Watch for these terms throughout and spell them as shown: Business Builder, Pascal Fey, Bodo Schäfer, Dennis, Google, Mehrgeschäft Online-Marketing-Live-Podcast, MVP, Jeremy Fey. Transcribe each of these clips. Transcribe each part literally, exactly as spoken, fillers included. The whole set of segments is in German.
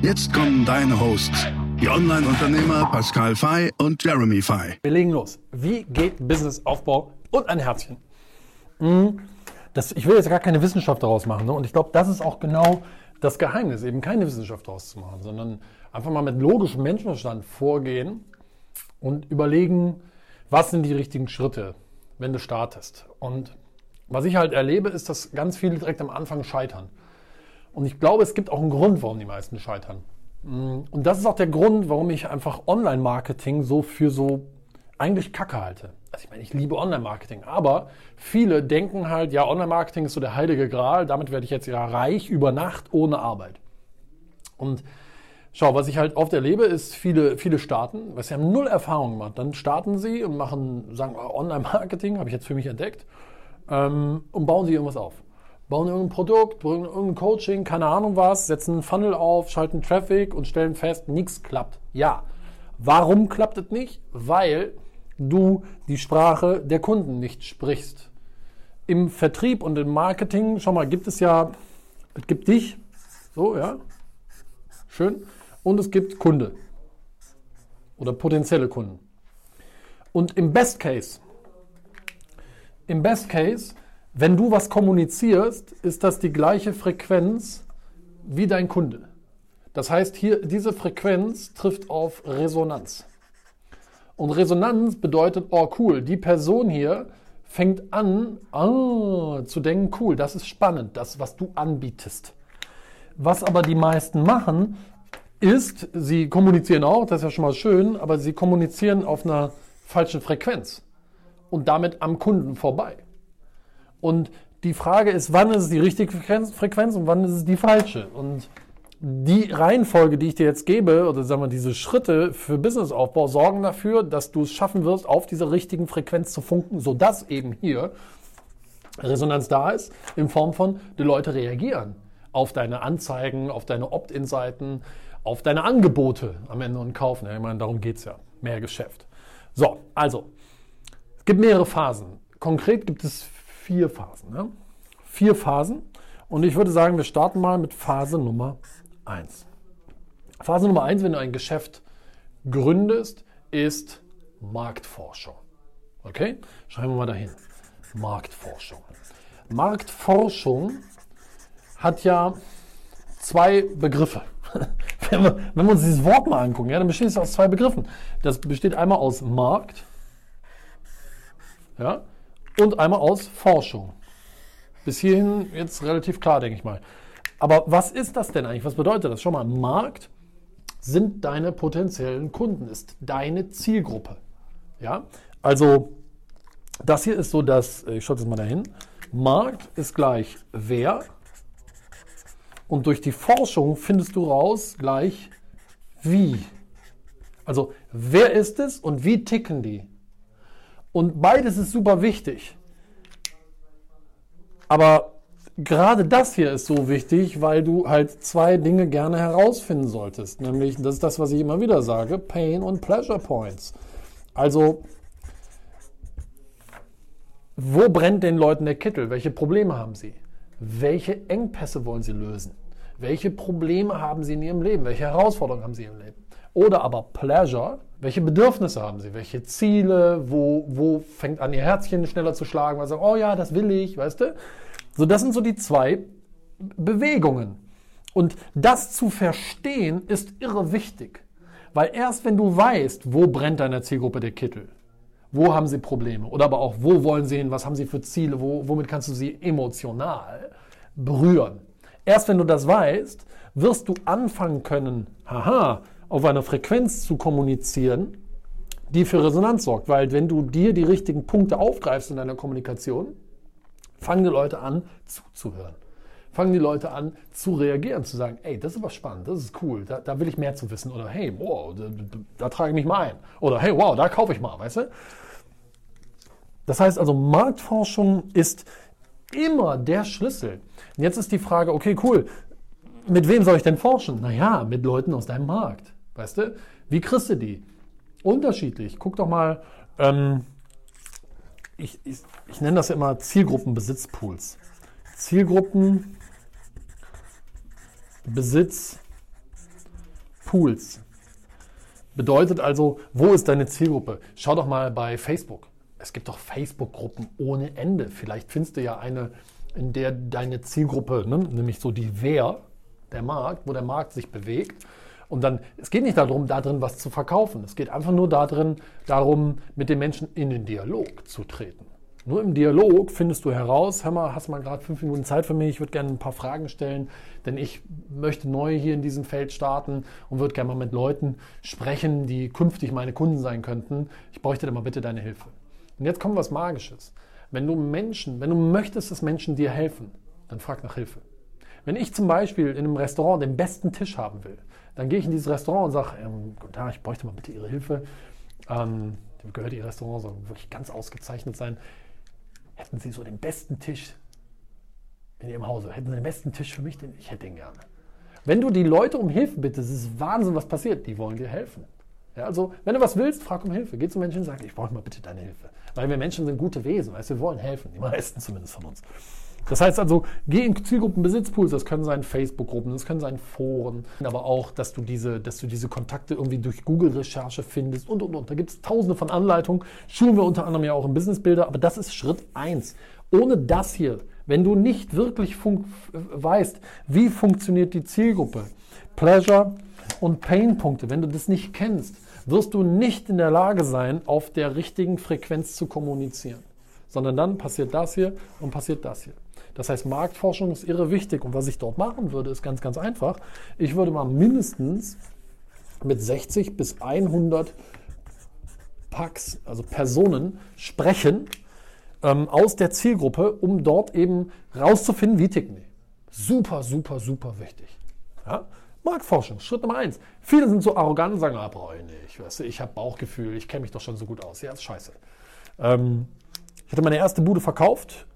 Jetzt kommen deine Hosts, die Online-Unternehmer Pascal Fey und Jeremy Fey. Wir legen los. Wie geht Businessaufbau und ein Herzchen? Das, ich will jetzt gar keine Wissenschaft daraus machen. Ne? Und ich glaube, das ist auch genau das Geheimnis, eben keine Wissenschaft daraus zu machen, sondern einfach mal mit logischem Menschenverstand vorgehen und überlegen, was sind die richtigen Schritte, wenn du startest. Und was ich halt erlebe, ist, dass ganz viele direkt am Anfang scheitern. Und ich glaube, es gibt auch einen Grund, warum die meisten scheitern. Und das ist auch der Grund, warum ich einfach Online-Marketing so für so eigentlich Kacke halte. Also ich meine, ich liebe Online-Marketing, aber viele denken halt, ja, Online-Marketing ist so der heilige Gral, damit werde ich jetzt ja reich über Nacht ohne Arbeit. Und schau, was ich halt oft erlebe, ist, viele, viele starten, weil sie haben null Erfahrung gemacht. Dann starten sie und machen, sagen wir, Online-Marketing, habe ich jetzt für mich entdeckt, ähm, und bauen sie irgendwas auf. Bauen irgendein Produkt, irgendein Coaching, keine Ahnung was, setzen einen Funnel auf, schalten Traffic und stellen fest, nichts klappt. Ja, warum klappt es nicht? Weil du die Sprache der Kunden nicht sprichst. Im Vertrieb und im Marketing, schau mal, gibt es ja, es gibt dich, so, ja, schön, und es gibt Kunde oder potenzielle Kunden. Und im Best Case, im Best Case, wenn du was kommunizierst, ist das die gleiche Frequenz wie dein Kunde. Das heißt, hier diese Frequenz trifft auf Resonanz. Und Resonanz bedeutet, oh cool, die Person hier fängt an oh, zu denken, cool, das ist spannend, das, was du anbietest. Was aber die meisten machen, ist, sie kommunizieren auch, das ist ja schon mal schön, aber sie kommunizieren auf einer falschen Frequenz und damit am Kunden vorbei. Und die Frage ist, wann ist es die richtige Frequenz und wann ist es die falsche? Und die Reihenfolge, die ich dir jetzt gebe, oder sagen wir diese Schritte für Businessaufbau, sorgen dafür, dass du es schaffen wirst, auf dieser richtigen Frequenz zu funken, sodass eben hier Resonanz da ist, in Form von, die Leute reagieren auf deine Anzeigen, auf deine Opt-in-Seiten, auf deine Angebote am Ende und kaufen. Ja, ich meine, darum geht es ja. Mehr Geschäft. So, also, es gibt mehrere Phasen. Konkret gibt es Vier Phasen. Ne? Vier Phasen. Und ich würde sagen, wir starten mal mit Phase Nummer eins. Phase Nummer eins, wenn du ein Geschäft gründest, ist Marktforschung. Okay? Schreiben wir mal dahin. Marktforschung. Marktforschung hat ja zwei Begriffe. Wenn wir, wenn wir uns dieses Wort mal angucken, ja, dann besteht es aus zwei Begriffen. Das besteht einmal aus Markt, ja, und einmal aus Forschung. Bis hierhin jetzt relativ klar, denke ich mal. Aber was ist das denn eigentlich? Was bedeutet das? Schau mal, Markt sind deine potenziellen Kunden, ist deine Zielgruppe. Ja, also das hier ist so das, ich schaue das mal dahin, Markt ist gleich wer und durch die Forschung findest du raus gleich wie. Also wer ist es und wie ticken die? Und beides ist super wichtig. Aber gerade das hier ist so wichtig, weil du halt zwei Dinge gerne herausfinden solltest. Nämlich, das ist das, was ich immer wieder sage, Pain und Pleasure Points. Also, wo brennt den Leuten der Kittel? Welche Probleme haben sie? Welche Engpässe wollen sie lösen? Welche Probleme haben sie in ihrem Leben? Welche Herausforderungen haben sie in ihrem Leben? Oder aber Pleasure, welche Bedürfnisse haben sie, welche Ziele, wo, wo fängt an ihr Herzchen schneller zu schlagen, weil sie sagen, oh ja, das will ich, weißt du? So, das sind so die zwei Bewegungen. Und das zu verstehen ist irre wichtig, weil erst wenn du weißt, wo brennt deiner Zielgruppe der Kittel, wo haben sie Probleme oder aber auch, wo wollen sie hin, was haben sie für Ziele, wo, womit kannst du sie emotional berühren. Erst wenn du das weißt, wirst du anfangen können, haha, auf einer Frequenz zu kommunizieren, die für Resonanz sorgt. Weil wenn du dir die richtigen Punkte aufgreifst in deiner Kommunikation, fangen die Leute an zuzuhören. fangen die Leute an zu reagieren, zu sagen, ey, das ist aber spannend, das ist cool, da, da will ich mehr zu wissen. Oder hey, wow, da, da trage ich mich mal ein. Oder hey, wow, da kaufe ich mal, weißt du? Das heißt also, Marktforschung ist immer der Schlüssel. Und jetzt ist die Frage, okay, cool, mit wem soll ich denn forschen? Naja, mit Leuten aus deinem Markt, weißt du? Wie kriegst du die? Unterschiedlich. Guck doch mal, ähm, ich, ich, ich nenne das ja immer Zielgruppenbesitzpools. Zielgruppen, Besitz, Pools. Bedeutet also, wo ist deine Zielgruppe? Schau doch mal bei Facebook. Es gibt doch Facebook-Gruppen ohne Ende. Vielleicht findest du ja eine, in der deine Zielgruppe, ne, nämlich so die Wer, der Markt, wo der Markt sich bewegt. Und dann, es geht nicht darum, da drin was zu verkaufen. Es geht einfach nur darin, darum, mit den Menschen in den Dialog zu treten. Nur im Dialog findest du heraus, hör mal, hast mal gerade fünf Minuten Zeit für mich, ich würde gerne ein paar Fragen stellen, denn ich möchte neu hier in diesem Feld starten und würde gerne mal mit Leuten sprechen, die künftig meine Kunden sein könnten. Ich bräuchte da mal bitte deine Hilfe. Und jetzt kommt was Magisches. Wenn du Menschen, wenn du möchtest, dass Menschen dir helfen, dann frag nach Hilfe. Wenn ich zum Beispiel in einem Restaurant den besten Tisch haben will, dann gehe ich in dieses Restaurant und sage, ähm, guten Tag, ich bräuchte mal bitte Ihre Hilfe. Ähm, dem gehört Ihr Restaurant, soll wirklich ganz ausgezeichnet sein. Hätten Sie so den besten Tisch in Ihrem Hause? Hätten Sie den besten Tisch für mich? Den ich hätte den gerne. Wenn du die Leute um Hilfe bittest, ist es Wahnsinn, was passiert. Die wollen dir helfen. Ja, also, wenn du was willst, frag um Hilfe. Geh zu Menschen und sag, ich brauche mal bitte deine Hilfe. Weil wir Menschen sind gute Wesen, weißt du, wir wollen helfen. Die meisten zumindest von uns. Das heißt also, geh in Zielgruppenbesitzpools. Das können sein Facebook-Gruppen, das können sein Foren. Aber auch, dass du diese, dass du diese Kontakte irgendwie durch Google-Recherche findest und, und, und. Da gibt es tausende von Anleitungen. Schulen wir unter anderem ja auch im Business Builder. Aber das ist Schritt eins. Ohne das hier, wenn du nicht wirklich fun- weißt, wie funktioniert die Zielgruppe, Pleasure und Pain-Punkte, wenn du das nicht kennst, wirst du nicht in der Lage sein, auf der richtigen Frequenz zu kommunizieren. Sondern dann passiert das hier und passiert das hier. Das heißt, Marktforschung ist irre wichtig. Und was ich dort machen würde, ist ganz, ganz einfach. Ich würde mal mindestens mit sechzig bis hundert Packs, also Personen, sprechen ähm, aus der Zielgruppe, um dort eben rauszufinden, wie ticken die. Super, super, super wichtig. Ja? Marktforschung, Schritt Nummer eins. Viele sind so arrogant und sagen, ah, brauche ich nicht. Weißt du, ich habe Bauchgefühl, ich kenne mich doch schon so gut aus. Ja, ist scheiße. Ähm, ich hatte meine erste Bude verkauft.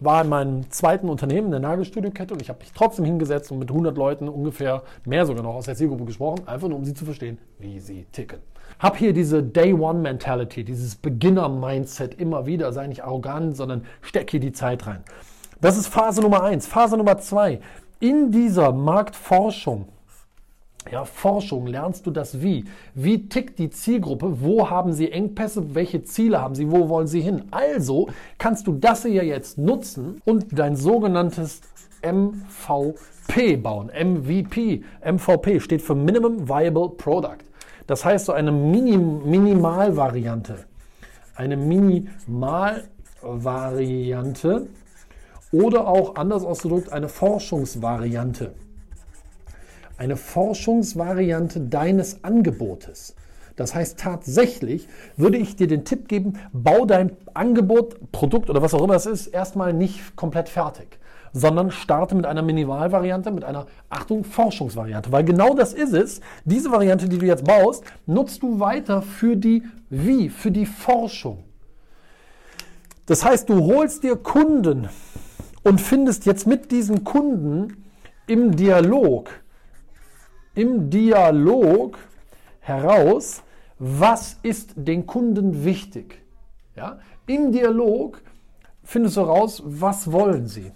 War in meinem zweiten Unternehmen, in der Nagelstudio-Kette, und ich habe mich trotzdem hingesetzt und mit hundert Leuten ungefähr, mehr sogar noch, aus der Zielgruppe gesprochen, einfach nur um sie zu verstehen, wie sie ticken. Hab hier diese Day-One-Mentality, dieses Beginner-Mindset immer wieder, sei nicht arrogant, sondern steck hier die Zeit rein. Das ist Phase Nummer eins. Phase Nummer zwei, in dieser Marktforschung, ja, Forschung, lernst du das wie? Wie tickt die Zielgruppe? Wo haben sie Engpässe? Welche Ziele haben sie? Wo wollen sie hin? Also kannst du das hier jetzt nutzen und dein sogenanntes M V P bauen. M V P. M V P steht für Minimum Viable Product. Das heißt so eine Minim- Minimalvariante. Eine Minimalvariante oder auch anders ausgedrückt eine Forschungsvariante. Eine Forschungsvariante deines Angebotes. Das heißt, tatsächlich würde ich dir den Tipp geben, bau dein Angebot, Produkt oder was auch immer es ist, erstmal nicht komplett fertig, sondern starte mit einer Minimalvariante, mit einer, Achtung, Forschungsvariante. Weil genau das ist es, diese Variante, die du jetzt baust, nutzt du weiter für die Wie, für die Forschung. Das heißt, du holst dir Kunden und findest jetzt mit diesen Kunden im Dialog, im Dialog heraus, was ist den Kunden wichtig. Ja? Im Dialog findest du heraus, was wollen sie.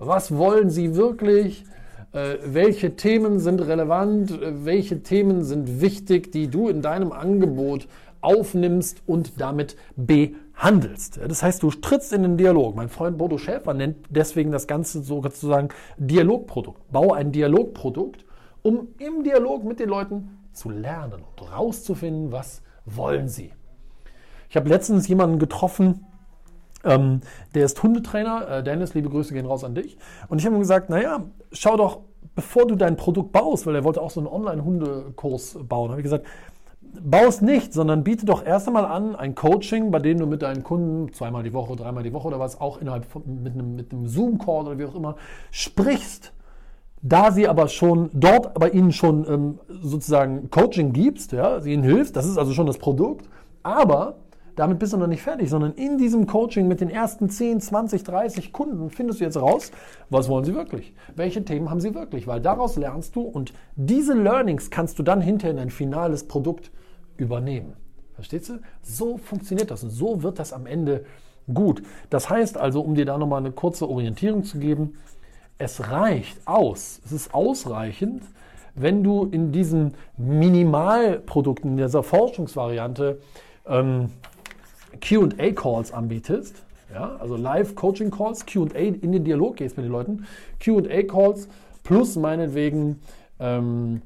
Was wollen sie wirklich? Äh, welche Themen sind relevant? Äh, welche Themen sind wichtig, die du in deinem Angebot aufnimmst und damit behandelst. Das heißt, du trittst in den Dialog. Mein Freund Bodo Schäfer nennt deswegen das Ganze sozusagen Dialogprodukt. Bau ein Dialogprodukt, um im Dialog mit den Leuten zu lernen und rauszufinden, was wollen sie. Ich habe letztens jemanden getroffen, ähm, der ist Hundetrainer. Äh, Dennis, liebe Grüße gehen raus an dich. Und ich habe ihm gesagt, naja, schau doch, bevor du dein Produkt baust, weil er wollte auch so einen Online-Hundekurs bauen, habe ich gesagt, bau es nicht, sondern biete doch erst einmal an ein Coaching, bei dem du mit deinen Kunden zweimal die Woche, dreimal die Woche oder was auch innerhalb von, mit einem, mit einem Zoom-Call oder wie auch immer sprichst. Da sie aber schon dort bei ihnen schon ähm, sozusagen Coaching gibst, ja, sie ihnen hilfst, das ist also schon das Produkt, aber damit bist du noch nicht fertig, sondern in diesem Coaching mit den ersten zehn, zwanzig, dreißig Kunden findest du jetzt raus, was wollen sie wirklich? Welche Themen haben sie wirklich? Weil daraus lernst du und diese Learnings kannst du dann hinterher in ein finales Produkt übernehmen. Verstehst du? So funktioniert das und so wird das am Ende gut. Das heißt also, um dir da nochmal eine kurze Orientierung zu geben, es reicht aus, es ist ausreichend, wenn du in diesen Minimalprodukten, in dieser Forschungsvariante ähm, Q und A Calls anbietest, ja? Also Live-Coaching-Calls, Q und A, in den Dialog gehst mit den Leuten, Q und A Calls plus meinetwegen, ähm,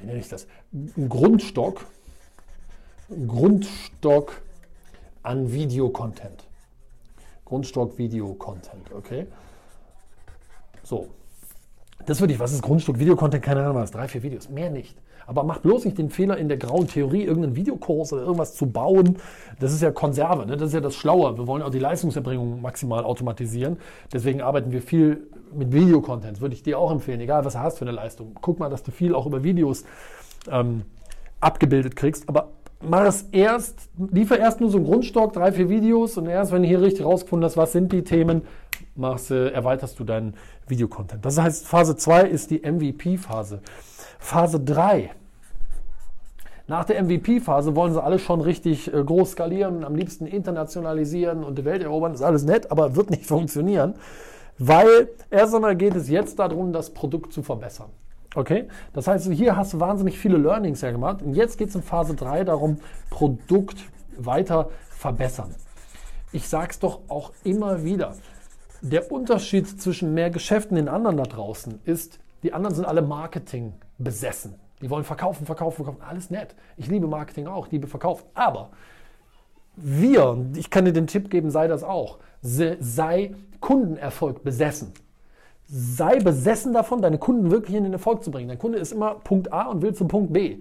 wie nenne ich das, ein Grundstock, ein Grundstock an Video-Content. Grundstock Video-Content, okay? So, das würde ich, was ist Grundstück, Videocontent, keine Ahnung was, drei, vier Videos, mehr nicht. Aber macht bloß nicht den Fehler in der grauen Theorie, irgendeinen Videokurs oder irgendwas zu bauen. Das ist ja Konserve, ne? Das ist ja das Schlaue. Wir wollen auch die Leistungserbringung maximal automatisieren. Deswegen arbeiten wir viel mit Videocontent, würde ich dir auch empfehlen, egal was du hast für eine Leistung. Guck mal, dass du viel auch über Videos ähm, abgebildet kriegst, aber mach es erst, liefer erst nur so einen Grundstock, drei, vier Videos und erst, wenn du hier richtig rausgefunden hast, was sind die Themen, machst, äh, erweiterst du deinen Videocontent. Das heißt, Phase zwei ist die M V P-Phase. Phase drei. Nach der M V P-Phase wollen sie alle schon richtig äh, groß skalieren, am liebsten internationalisieren und die Welt erobern. Das ist alles nett, aber wird nicht funktionieren, weil erst einmal geht es jetzt darum, das Produkt zu verbessern. Okay? Das heißt, hier hast du wahnsinnig viele Learnings ja gemacht und jetzt geht es in Phase drei darum, Produkt weiter verbessern. Ich sage es doch auch immer wieder. Der Unterschied zwischen Mehrgeschäft und den anderen da draußen ist, die anderen sind alle Marketing besessen. Die wollen verkaufen, verkaufen, verkaufen. Alles nett. Ich liebe Marketing auch, liebe Verkauf. Aber wir, ich kann dir den Tipp geben, sei das auch. Sei Kundenerfolg besessen. Sei besessen davon, deine Kunden wirklich in den Erfolg zu bringen. Dein Kunde ist immer Punkt A und will zum Punkt B.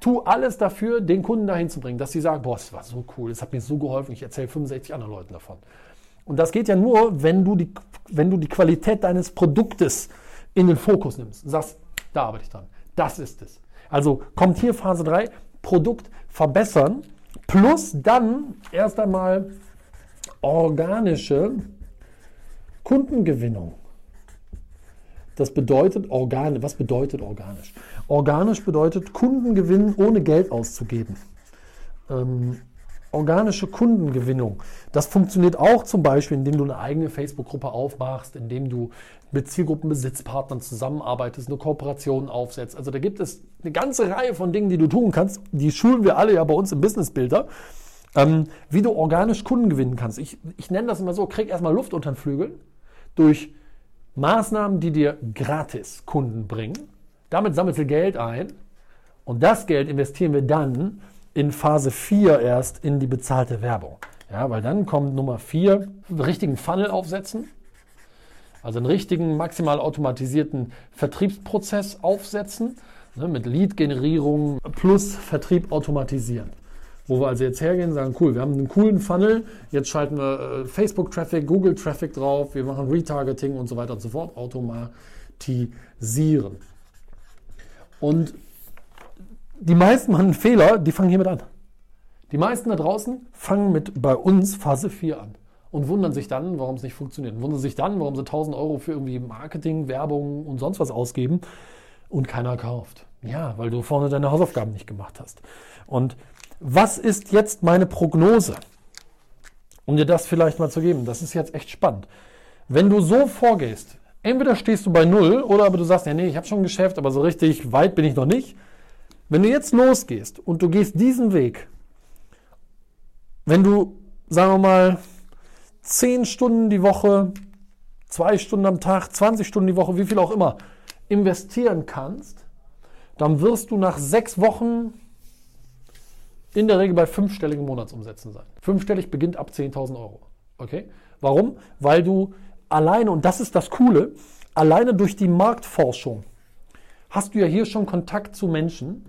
Tu alles dafür, den Kunden dahin zu bringen, dass sie sagen, boah, das war so cool, das hat mir so geholfen, ich erzähle fünfundsechzig anderen Leuten davon. Und das geht ja nur, wenn du die, wenn du die Qualität deines Produktes in den Fokus nimmst und sagst, da arbeite ich dran. Das ist es. Also kommt hier Phase drei, Produkt verbessern, plus dann erst einmal organische Kundengewinnung. Das bedeutet organisch. Was bedeutet organisch? Organisch bedeutet Kundengewinnen ohne Geld auszugeben. Ähm, Organische Kundengewinnung. Das funktioniert auch zum Beispiel, indem du eine eigene Facebook-Gruppe aufmachst, indem du mit Zielgruppenbesitzpartnern zusammenarbeitest, eine Kooperation aufsetzt. Also da gibt es eine ganze Reihe von Dingen, die du tun kannst. Die schulen wir alle ja bei uns im Business Builder, ähm, wie du organisch Kunden gewinnen kannst. Ich, ich nenne das immer so, krieg erstmal Luft unter den Flügeln durch Maßnahmen, die dir gratis Kunden bringen. Damit sammelst du Geld ein und das Geld investieren wir dann in Phase vier erst in die bezahlte Werbung. Ja, weil dann kommt Nummer vier, einen richtigen Funnel aufsetzen, also einen richtigen maximal automatisierten Vertriebsprozess aufsetzen, ne, mit Lead-Generierung plus Vertrieb automatisieren. Wo wir also jetzt hergehen und sagen, cool, wir haben einen coolen Funnel, jetzt schalten wir äh, Facebook-Traffic, Google-Traffic drauf, wir machen Retargeting und so weiter und so fort, automatisieren. Und die meisten machen Fehler, die fangen hiermit an. Die meisten da draußen fangen mit bei uns Phase vier an und wundern sich dann, warum es nicht funktioniert. Und wundern sich dann, warum sie tausend Euro für irgendwie Marketing, Werbung und sonst was ausgeben und keiner kauft. Ja, weil du vorne deine Hausaufgaben nicht gemacht hast. Und was ist jetzt meine Prognose? Um dir das vielleicht mal zu geben, das ist jetzt echt spannend. Wenn du so vorgehst, entweder stehst du bei null oder aber du sagst, ja nee, ich habe schon ein Geschäft, aber so richtig weit bin ich noch nicht. Wenn du jetzt losgehst und du gehst diesen Weg, wenn du, sagen wir mal, zehn Stunden die Woche, zwei Stunden am Tag, zwanzig Stunden die Woche, wie viel auch immer, investieren kannst, dann wirst du nach sechs Wochen in der Regel bei fünfstelligen Monatsumsätzen sein. Fünfstellig beginnt ab zehntausend Euro. Okay? Warum? Weil du alleine, und das ist das Coole, alleine durch die Marktforschung hast du ja hier schon Kontakt zu Menschen,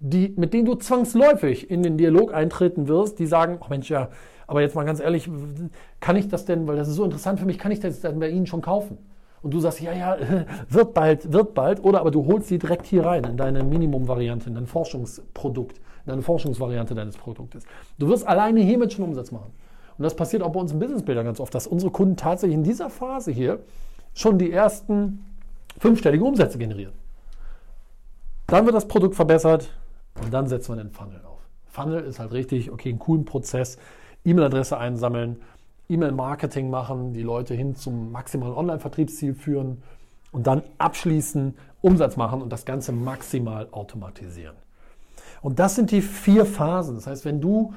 die, mit denen du zwangsläufig in den Dialog eintreten wirst, die sagen, ach Mensch, ja, aber jetzt mal ganz ehrlich, kann ich das denn, weil das ist so interessant für mich, kann ich das denn bei Ihnen schon kaufen? Und du sagst, ja, ja, wird bald, wird bald. Oder aber du holst sie direkt hier rein in deine Minimum-Variante, in dein Forschungsprodukt, in deine Forschungsvariante deines Produktes. Du wirst alleine hiermit schon Umsatz machen. Und das passiert auch bei uns im Business Builder ganz oft, dass unsere Kunden tatsächlich in dieser Phase hier schon die ersten fünfstellige Umsätze generieren. Dann wird das Produkt verbessert und dann setzen wir den Funnel auf. Funnel ist halt richtig, okay, einen coolen Prozess, E-Mail-Adresse einsammeln, E-Mail-Marketing machen, die Leute hin zum maximalen Online-Vertriebsziel führen und dann abschließen, Umsatz machen und das Ganze maximal automatisieren. Und das sind die vier Phasen. Das heißt, wenn du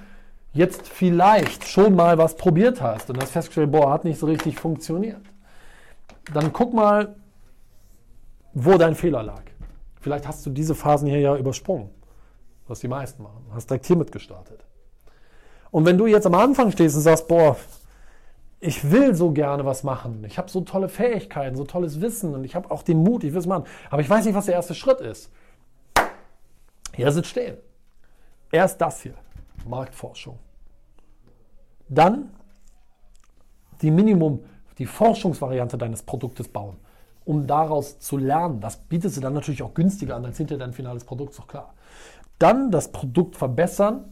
jetzt vielleicht schon mal was probiert hast und hast festgestellt, boah, hat nicht so richtig funktioniert, dann guck mal, wo dein Fehler lag. Vielleicht hast du diese Phasen hier ja übersprungen, was die meisten machen. Hast direkt hier mitgestartet. Und wenn du jetzt am Anfang stehst und sagst, boah, ich will so gerne was machen, ich habe so tolle Fähigkeiten, so tolles Wissen und ich habe auch den Mut, ich will es machen, aber ich weiß nicht, was der erste Schritt ist. Hier sitzt stehen. Erst das hier, Marktforschung. Dann die Minimum, die Forschungsvariante deines Produktes bauen, um daraus zu lernen. Das bietest du dann natürlich auch günstiger an als hinter dein finales Produkt, ist doch klar. Dann das Produkt verbessern,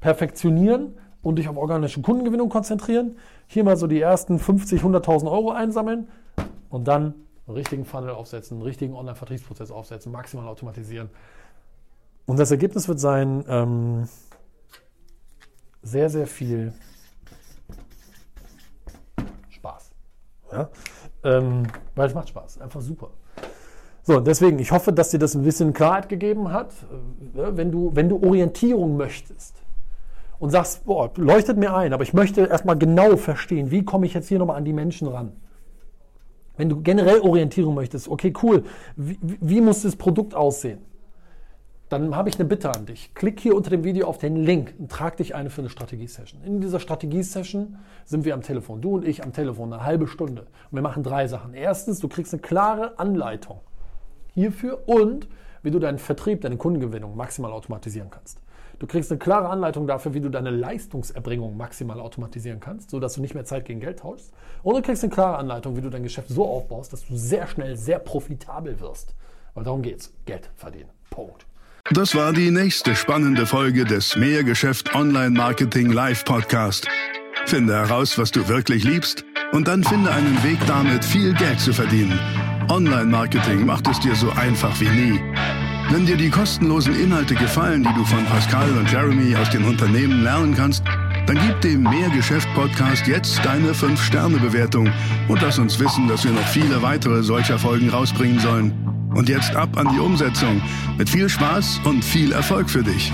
perfektionieren und dich auf organische Kundengewinnung konzentrieren. Hier mal so die ersten fünfzig, hunderttausend Euro einsammeln und dann einen richtigen Funnel aufsetzen, einen richtigen Online-Vertriebsprozess aufsetzen, maximal automatisieren. Und das Ergebnis wird sein, ähm, sehr, sehr viel Spaß. Ja? Ähm, weil es macht Spaß, einfach super. So, deswegen, ich hoffe, dass dir das ein bisschen Klarheit gegeben hat. Wenn du, wenn du Orientierung möchtest und sagst, boah, leuchtet mir ein, aber ich möchte erstmal genau verstehen, wie komme ich jetzt hier nochmal an die Menschen ran. Wenn du generell Orientierung möchtest, okay, cool, wie, wie muss das Produkt aussehen? Dann habe ich eine Bitte an dich. Klick hier unter dem Video auf den Link und trag dich ein für eine Strategie-Session. In dieser Strategie-Session sind wir am Telefon, du und ich am Telefon, eine halbe Stunde. Und wir machen drei Sachen. Erstens, du kriegst eine klare Anleitung hierfür und wie du deinen Vertrieb, deine Kundengewinnung maximal automatisieren kannst. Du kriegst eine klare Anleitung dafür, wie du deine Leistungserbringung maximal automatisieren kannst, sodass du nicht mehr Zeit gegen Geld tauschst. Und du kriegst eine klare Anleitung, wie du dein Geschäft so aufbaust, dass du sehr schnell, sehr profitabel wirst. Weil darum geht's. Geld verdienen. Punkt. Das war die nächste spannende Folge des Mehrgeschäft Online-Marketing-Live-Podcast. Finde heraus, was du wirklich liebst und dann finde einen Weg damit, viel Geld zu verdienen. Online-Marketing macht es dir so einfach wie nie. Wenn dir die kostenlosen Inhalte gefallen, die du von Pascal und Jeremy aus den Unternehmen lernen kannst, dann gib dem Mehrgeschäft-Podcast jetzt deine fünf Sterne Bewertung und lass uns wissen, dass wir noch viele weitere solcher Folgen rausbringen sollen. Und jetzt ab an die Umsetzung. Mit viel Spaß und viel Erfolg für dich.